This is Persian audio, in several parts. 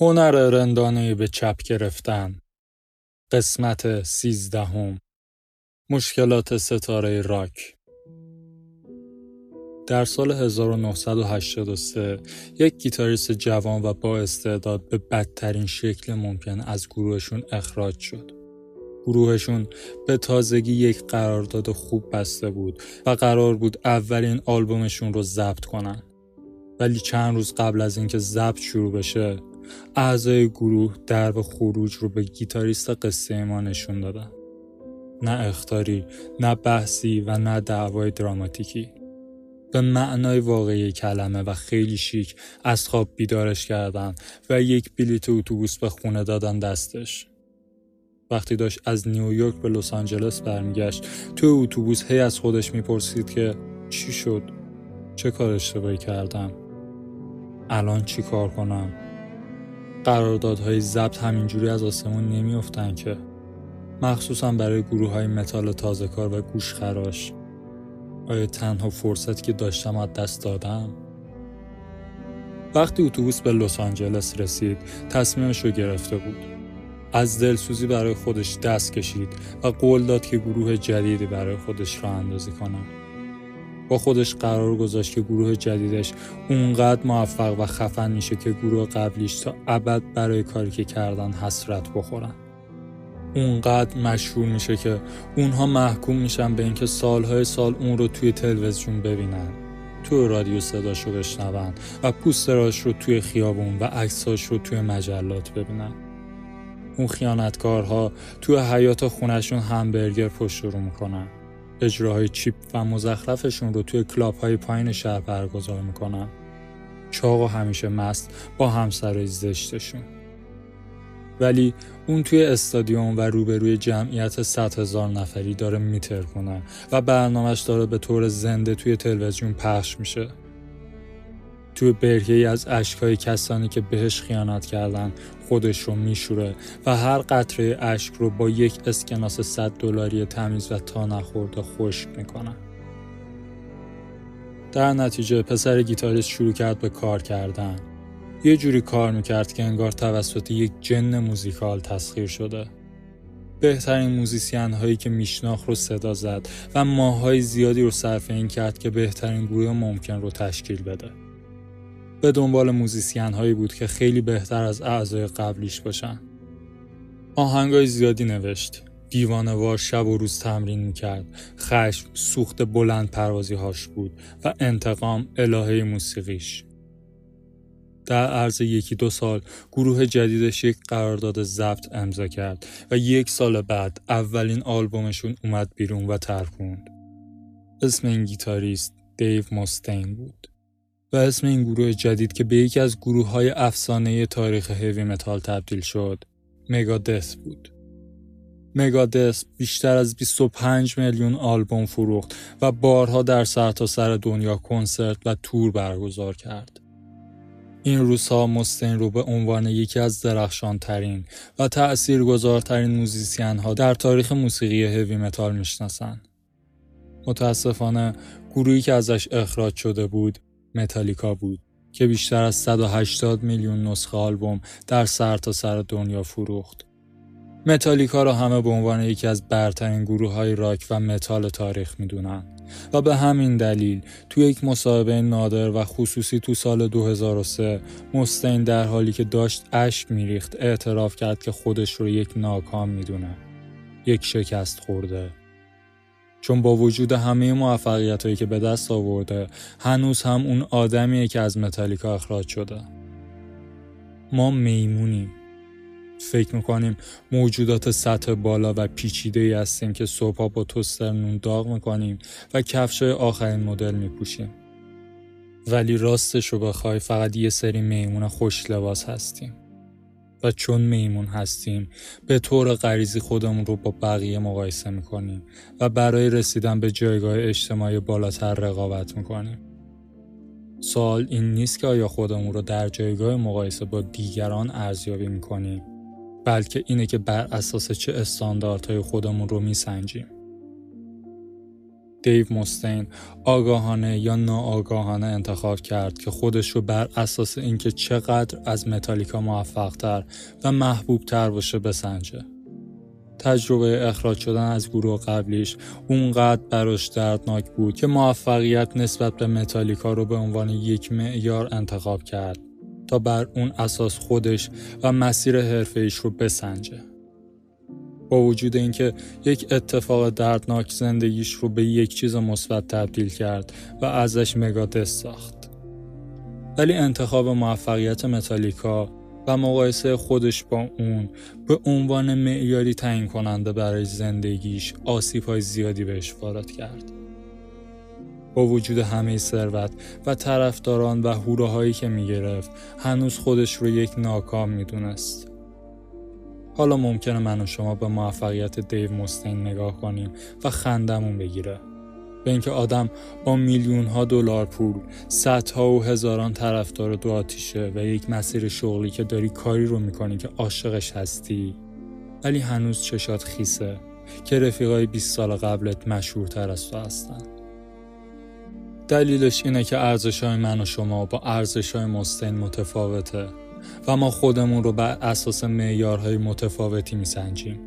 هنر رندانه به چپ گرفتن. قسمت 13 مشکلات ستاره راک. در سال 1983 یک گیتاریست جوان و با استعداد به بدترین شکل ممکن از گروهشون اخراج شد. گروهشون به تازگی یک قرارداد خوب بسته بود و قرار بود اولین آلبومشون رو ضبط کنن. ولی چند روز قبل از اینکه ضبط شروع بشه، اعضای گروه درب خروج رو به گیتاریست قصه ما نشون دادن. نه اخطاری، نه بحثی و نه دعوای دراماتیکی. به معنای واقعی کلمه و خیلی شیک از خواب بیدارش کردن و یک بلیت اتوبوس به خونه دادن دستش. وقتی داشت از نیویورک به لس آنجلس برمیگشت، توی اتوبوس هی از خودش میپرسید که چی شد؟ چه کار اشتباهی کردم؟ الان چی کار کنم؟ قراردادهای ضبط همینجوری از آسمون نمیافتن که، مخصوصا برای گروه‌های متال تازه کار و گوشخراش. آیا تنها فرصتی که داشتم از دست دادم؟ وقتی اتوبوس به لس آنجلس رسید، تصمیمش رو گرفته بود. از دلسوزی برای خودش دست کشید و قول داد که گروه جدیدی برای خودش راه اندازی کنه. با خودش قرار گذاشت که گروه جدیدش اونقدر موفق و خفن میشه که گروه قبلیش تا ابد برای کاری که کردن حسرت بخورن. اونقدر مشهور میشه که اونها محکوم میشن به اینکه سالهای سال اون رو توی تلویزیون ببینن، توی رادیو صداش رو بشنون و پوستراش رو توی خیابون و عکساش رو توی مجلات ببینن. اون خیانتکارها توی حیاط خونه‌شون همبرگر پشت رو میکنن. اجراهای چیپ و مزخرفشون رو توی کلاب‌های پایین شهر برگزار میکنن. چاق و همیشه مست با همسرای زشتشون. ولی اون توی استادیوم و روبروی جمعیت 100,000 نفری داره میترکونه و برنامه‌اش داره به طور زنده توی تلویزیون پخش میشه. توی برهه‌ای از اشک‌های کسانی که بهش خیانت کردن خودش رو میشوره و هر قطره اشک رو با یک اسکناس $100 تمیز و تا نخورده خشک میکنه. در نتیجه پسر گیتاریست شروع کرد به کار کردن. یه جوری کار میکرد که انگار توسط یک جن موزیکال تسخیر شده. بهترین موزیسین هایی که میشناخت رو صدا زد و ماهای زیادی رو صرف این کرد که بهترین گروه ممکن رو تشکیل بده. به دنبال موزیسین هایی بود که خیلی بهتر از اعضای قبلیش باشن. آهنگای زیادی نوشت. دیوانه‌وار شب و روز تمرین میکرد. خشم سوخت بلند پروازی هاش بود و انتقام الهه موسیقیش. در عرض 1-2 سال گروه جدیدش یک قرارداد ضبط امضا کرد و 1 سال بعد اولین آلبومشون اومد بیرون و ترکوند. اسم این گیتاریست دیو مستین بود و اسم این گروه جدید که به یکی از گروه‌های افسانه تاریخ هیوی متال تبدیل شد، مگادث بود. مگادث بیشتر از 25 میلیون آلبوم فروخت و بارها در سرتاسر دنیا کنسرت و تور برگزار کرد. این روزها مستین رو به عنوان یکی از درخشان‌ترین و تأثیرگذارترین موزیسین‌ها در تاریخ موسیقی هیوی متال میشناسن. متاسفانه گروهی که ازش اخراج شده بود، متالیکا بود که بیشتر از 180 میلیون نسخه آلبوم در سرتاسر دنیا فروخت. متالیکا رو همه به عنوان یکی از برترین گروه‌های راک و متال تاریخ میدونن و به همین دلیل توی یک مصاحبه نادر و خصوصی تو سال 2003 مستین در حالی که داشت اشک میریخت اعتراف کرد که خودش رو یک ناکام میدونه، یک شکست خورده. چون با وجود همه موفقیتایی که به دست آورده هنوز هم اون آدمیه که از متالیکا اخراج شده. ما میمونیم. فکر میکنیم موجودات سطح بالا و پیچیده‌ای هستیم که صبحا با توستر نون داغ میکنیم و کفشای آخرین مدل میپوشیم. ولی راستش رو بخوای فقط یه سری میمون خوش لباس هستیم. و چون میمون هستیم به طور غریزی خودمون رو با بقیه مقایسه میکنیم و برای رسیدن به جایگاه اجتماعی بالاتر رقابت میکنیم. سوال این نیست که آیا خودمون رو در جایگاه مقایسه با دیگران ارزیابی میکنیم، بلکه اینه که بر اساس چه استانداردهای خودمون رو میسنجیم. دیو مستین آگاهانه یا ناآگاهانه انتخاب کرد که خودش رو بر اساس اینکه چقدر از متالیکا موفق‌تر و محبوب‌تر باشه بسنجه. تجربه اخراج شدن از گروه قبلیش اونقدر براش دردناک بود که موفقیت نسبت به متالیکا رو به عنوان یک معیار انتخاب کرد تا بر اون اساس خودش و مسیر حرفه‌ایش رو بسنجه. با وجود اینکه یک اتفاق دردناک زندگیش رو به یک چیز مثبت تبدیل کرد و ازش مگادث ساخت، ولی انتخاب موفقیت متالیکا و مقایسه خودش با اون به عنوان معیاری تعیین کننده برای زندگیش آسیب‌های زیادی بهش وارد کرد. با وجود همه ثروت و طرفداران و هوره‌هایی که می‌گرفت، هنوز خودش رو یک ناکام می‌دونست. حالا ممکنه من و شما به موفقیت دیو مستین نگاه کنیم و خندمون بگیره، به اینکه آدم با میلیون‌ها دلار پول، صدها و هزاران طرفدار دو آتیشه و یک مسیر شغلی که داری کاری رو میکنی که عاشقش هستی، ولی هنوز چشات خیسه که رفیقای 20 سال قبلت مشهورتر از تو هستن. دلیلش اینه که ارزش‌های من و شما با ارزش‌های مستین متفاوته و ما خودمون رو بر اساس معیارهای متفاوتی میسنجیم.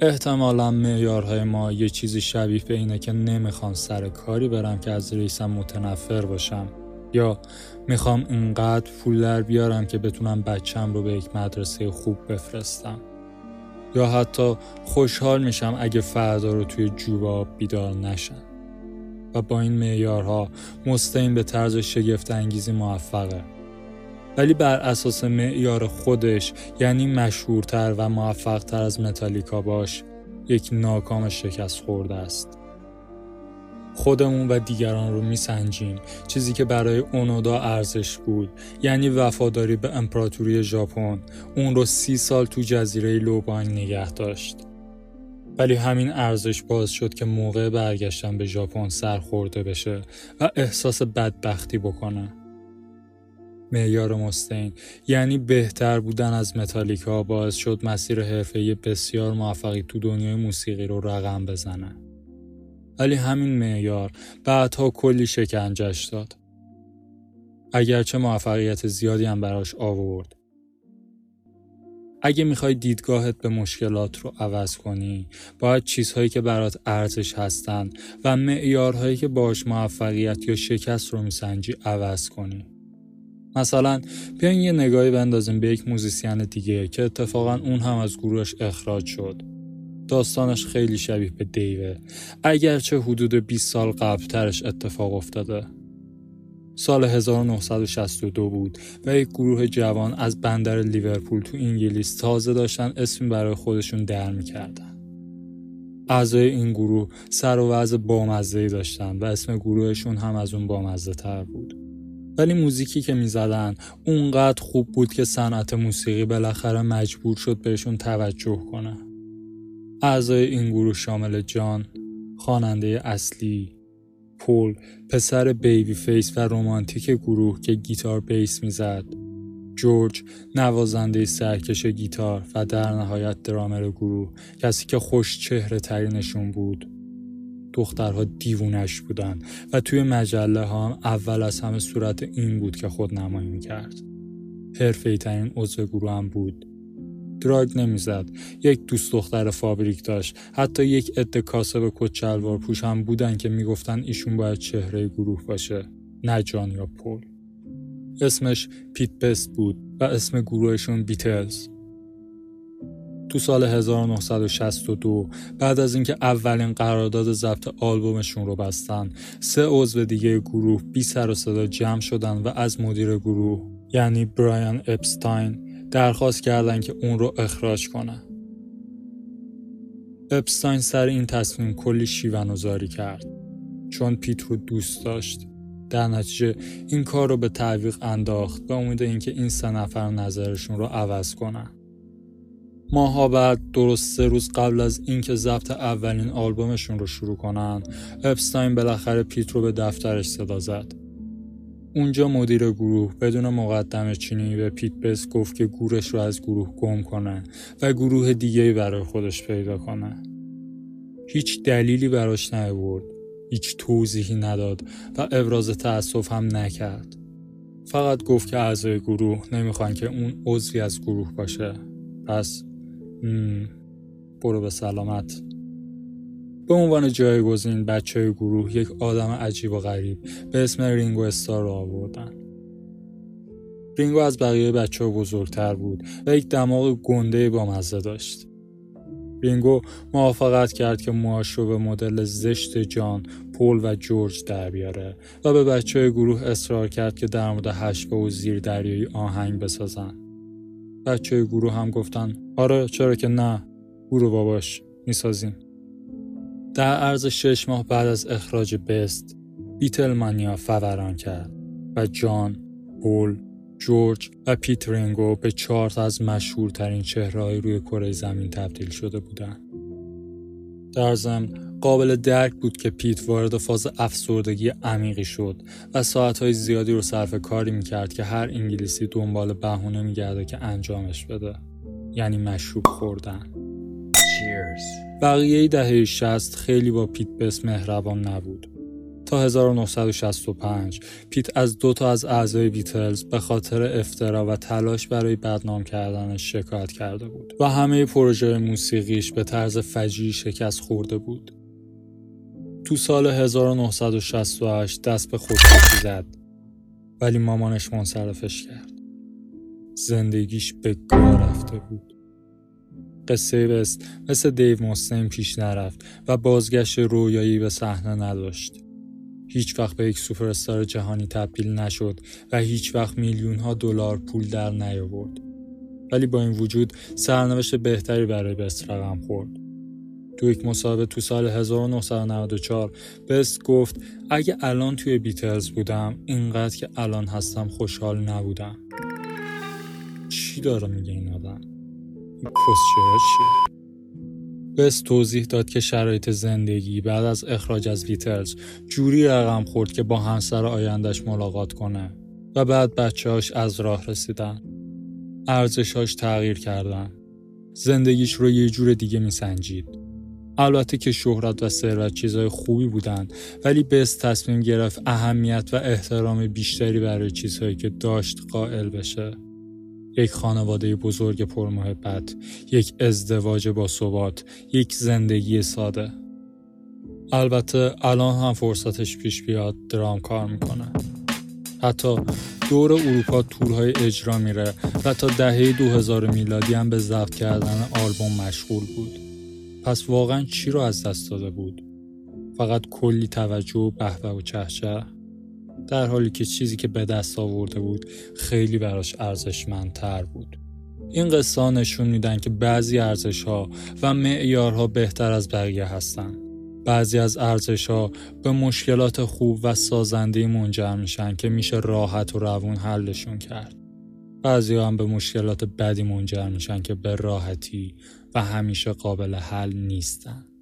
احتمالاً معیارهای ما یه چیزی شبیه به اینه که نمیخوام سر کاری برم که از رئیسم متنفر باشم، یا میخوام اینقدر پول در بیارم که بتونم بچم رو به یک مدرسه خوب بفرستم، یا حتی خوشحال میشم اگه فردا رو توی جوب آب بیدار نشن. و با این معیارها مستین به طرز شگفت انگیزی موفقه، ولی بر اساس معیار خودش، یعنی مشهورتر و موفقتر از متالیکا باش، یک ناکام شکست خورده است. خودمون و دیگران رو میسنجیم، چیزی که برای اونودا ارزش بود، یعنی وفاداری به امپراتوری ژاپن، اون رو 30 سال تو جزیره لوبانگ نگه داشت. ولی همین ارزش باز شد که موقع برگشتن به ژاپن سر خورده بشه و احساس بدبختی بکنه. معیار مستین، یعنی بهتر بودن از متالیکا، باعث شد مسیر حرفه‌ای بسیار موفقی تو دنیای موسیقی رو رقم بزنه. ولی همین معیار بعدها کلی شکنجهش داد. اگرچه موفقیت زیادی هم براش آورد. اگه میخوای دیدگاهت به مشکلات رو عوض کنی، باید چیزهایی که برات ارزش هستن و معیارهایی که باش موفقیت یا شکست رو میسنجی عوض کنی. مثلا بیاین یه نگاهی بندازیم به یک موزیسین دیگه که اتفاقا اون هم از گروهش اخراج شد. داستانش خیلی شبیه به دیوه، اگرچه حدود 20 سال قبلترش اتفاق افتاده. سال 1962 بود و یک گروه جوان از بندر لیورپول تو انگلیس تازه داشتن اسمی برای خودشون در می‌کردن. اعضای این گروه سر و وضع بامزه‌ای داشتن و اسم گروهشون هم از اون بامزه‌تر بود. ولی موزیکی که میزدن اونقدر خوب بود که صنعت موسیقی بالاخره مجبور شد بهشون توجه کنه. اعضای این گروه شامل جان، خواننده اصلی، پول، پسر بیبی فیس و رمانتیک گروه که گیتار بیس میزد، جورج، نوازنده سرکش گیتار و در نهایت درامر گروه، کسی که خوش چهره ترینشون بود. دخترها دیوونش بودن و توی مجله ها هم اول از همه صورت این بود که خود نمایی میکرد. حرفه‌ای ترین عضو گروه هم بود. دراگ نمیزد، یک دوست دختر فابریک داشت، حتی یک عده کاسب کت شلوار پوش هم بودن که میگفتن ایشون باید چهره گروه باشه، نه جان یا پول. اسمش پیت بست بود و اسم گروهشون بیتلز. تو سال 1962 بعد از اینکه اولین قرارداد ضبط آلبومشون رو بستن، 3 عضو دیگه گروه بی سر و صدا جمع شدن و از مدیر گروه، یعنی برایان اپستاین، درخواست کردن که اون رو اخراج کنه. اپستاین سر این تصمیم کلی شیون‌وزاری کرد، چون پیت رو دوست داشت. در نتیجه این کار رو به تعویق انداخت به امید اینکه این 3 نفر نظرشون رو عوض کنن. ماها بعد، درست 3 روز قبل از اینکه ضبط اولین آلبومشون رو شروع کنن، اپستاین بالاخره پیت رو به دفترش صدا زد. اونجا مدیر گروه بدون مقدمه چینی به پیت بست گفت که گورش رو از گروه گم کنه و گروه دیگه‌ای برای خودش پیدا کنه. هیچ دلیلی براش نیاورد، هیچ توضیحی نداد و ابراز تأسف هم نکرد. فقط گفت که اعضای گروه نمیخوان که اون عضوی از گروه باشه. پس برو به سلامت. به عنوان جایگزین بچه‌های گروه یک آدم عجیب و غریب به اسم رینگو استار رو آوردن. رینگو از بقیه بچه‌ها بزرگتر بود و یک دماغ گنده با مزه داشت. رینگو موافقت کرد که موهاش رو به مدل زشت جان، پول و جورج در بیاره و به بچه‌های گروه اصرار کرد که در مورد حشبه و زیر دریایی آهنگ بسازن. بچه‌های گروه هم گفتن آره چرا که نه، برو باباش میسازیم. در عرض 6 ماه بعد از اخراج بست، بیتلمانیا فوران کرد و جان، پول، جورج و پیت رینگو به 4 تا از مشهورترین چهره‌های روی کره زمین تبدیل شده بودند. در ضمن قابل درک بود که پیت وارد فاز افسردگی عمیقی شد و ساعت‌های زیادی رو صرف کاری می‌کرد که هر انگلیسی دنبال بهونه می‌گرده که انجامش بده، یعنی مشروب خوردن. بقیه دهه 60 خیلی با پیت بست مهربان نبود. تا 1965 پیت از 2 تا از اعضای بیتلز به خاطر افترا و تلاش برای بدنام کردنش شکایت کرده بود و همه پروژه موسیقیش به طرز فجیعی شکست خورده بود. تو سال 1968 دست به خودکشی زد، ولی مامانش منصرفش کرد. زندگیش به گاه رفته بود. قصه بست مثل دیو مستین پیش نرفت و بازگشت رویایی به صحنه نداشت. هیچ وقت به یک سوپراستار جهانی تبدیل نشد و هیچ وقت میلیون‌ها دلار پول در نیاورد. ولی با این وجود سرنوشت بهتری برای بست رقم خورد. تو یک مصاحبه تو سال 1994 بست گفت اگه الان توی بیتلز بودم اینقدر که الان هستم خوشحال نبودم. چی داره میگه این آدم؟ بست توضیح داد که شرایط زندگی بعد از اخراج از بیتلز جوری رقم خورد که با همسر آینده‌اش ملاقات کنه و بعد بچه‌هاش از راه رسیدن، ارزش‌هاش تغییر کردن، زندگیش رو یه جور دیگه میسنجید. البته که شهرت و ثروت چیزای خوبی بودن، ولی بست تصمیم گرفت اهمیت و احترام بیشتری برای چیزهایی که داشت قائل بشه. یک خانواده بزرگ پرمحبت، یک ازدواج با ثبات، یک زندگی ساده. البته الان هم فرصتش پیش بیاد درام کار میکنه. حتی دور اروپا تورهای اجرا میره و تا دهه 2000 میلادی هم به ضبط کردن آلبوم مشغول بود. پس واقعا چی رو از دست داده بود؟ فقط کلی توجه و بهبه و چهچه؟ در حالی که چیزی که به دست آورده بود خیلی براش ارزشمندتر بود. این قصه ها نشون میدن که بعضی ارزش ها و معیارها بهتر از بقیه هستن. بعضی از ارزش ها به مشکلات خوب و سازنده منجر میشن که میشه راحت و روون حلشون کرد. بعضی هم به مشکلات بدی منجر میشن که به راحتی و همیشه قابل حل نیستن.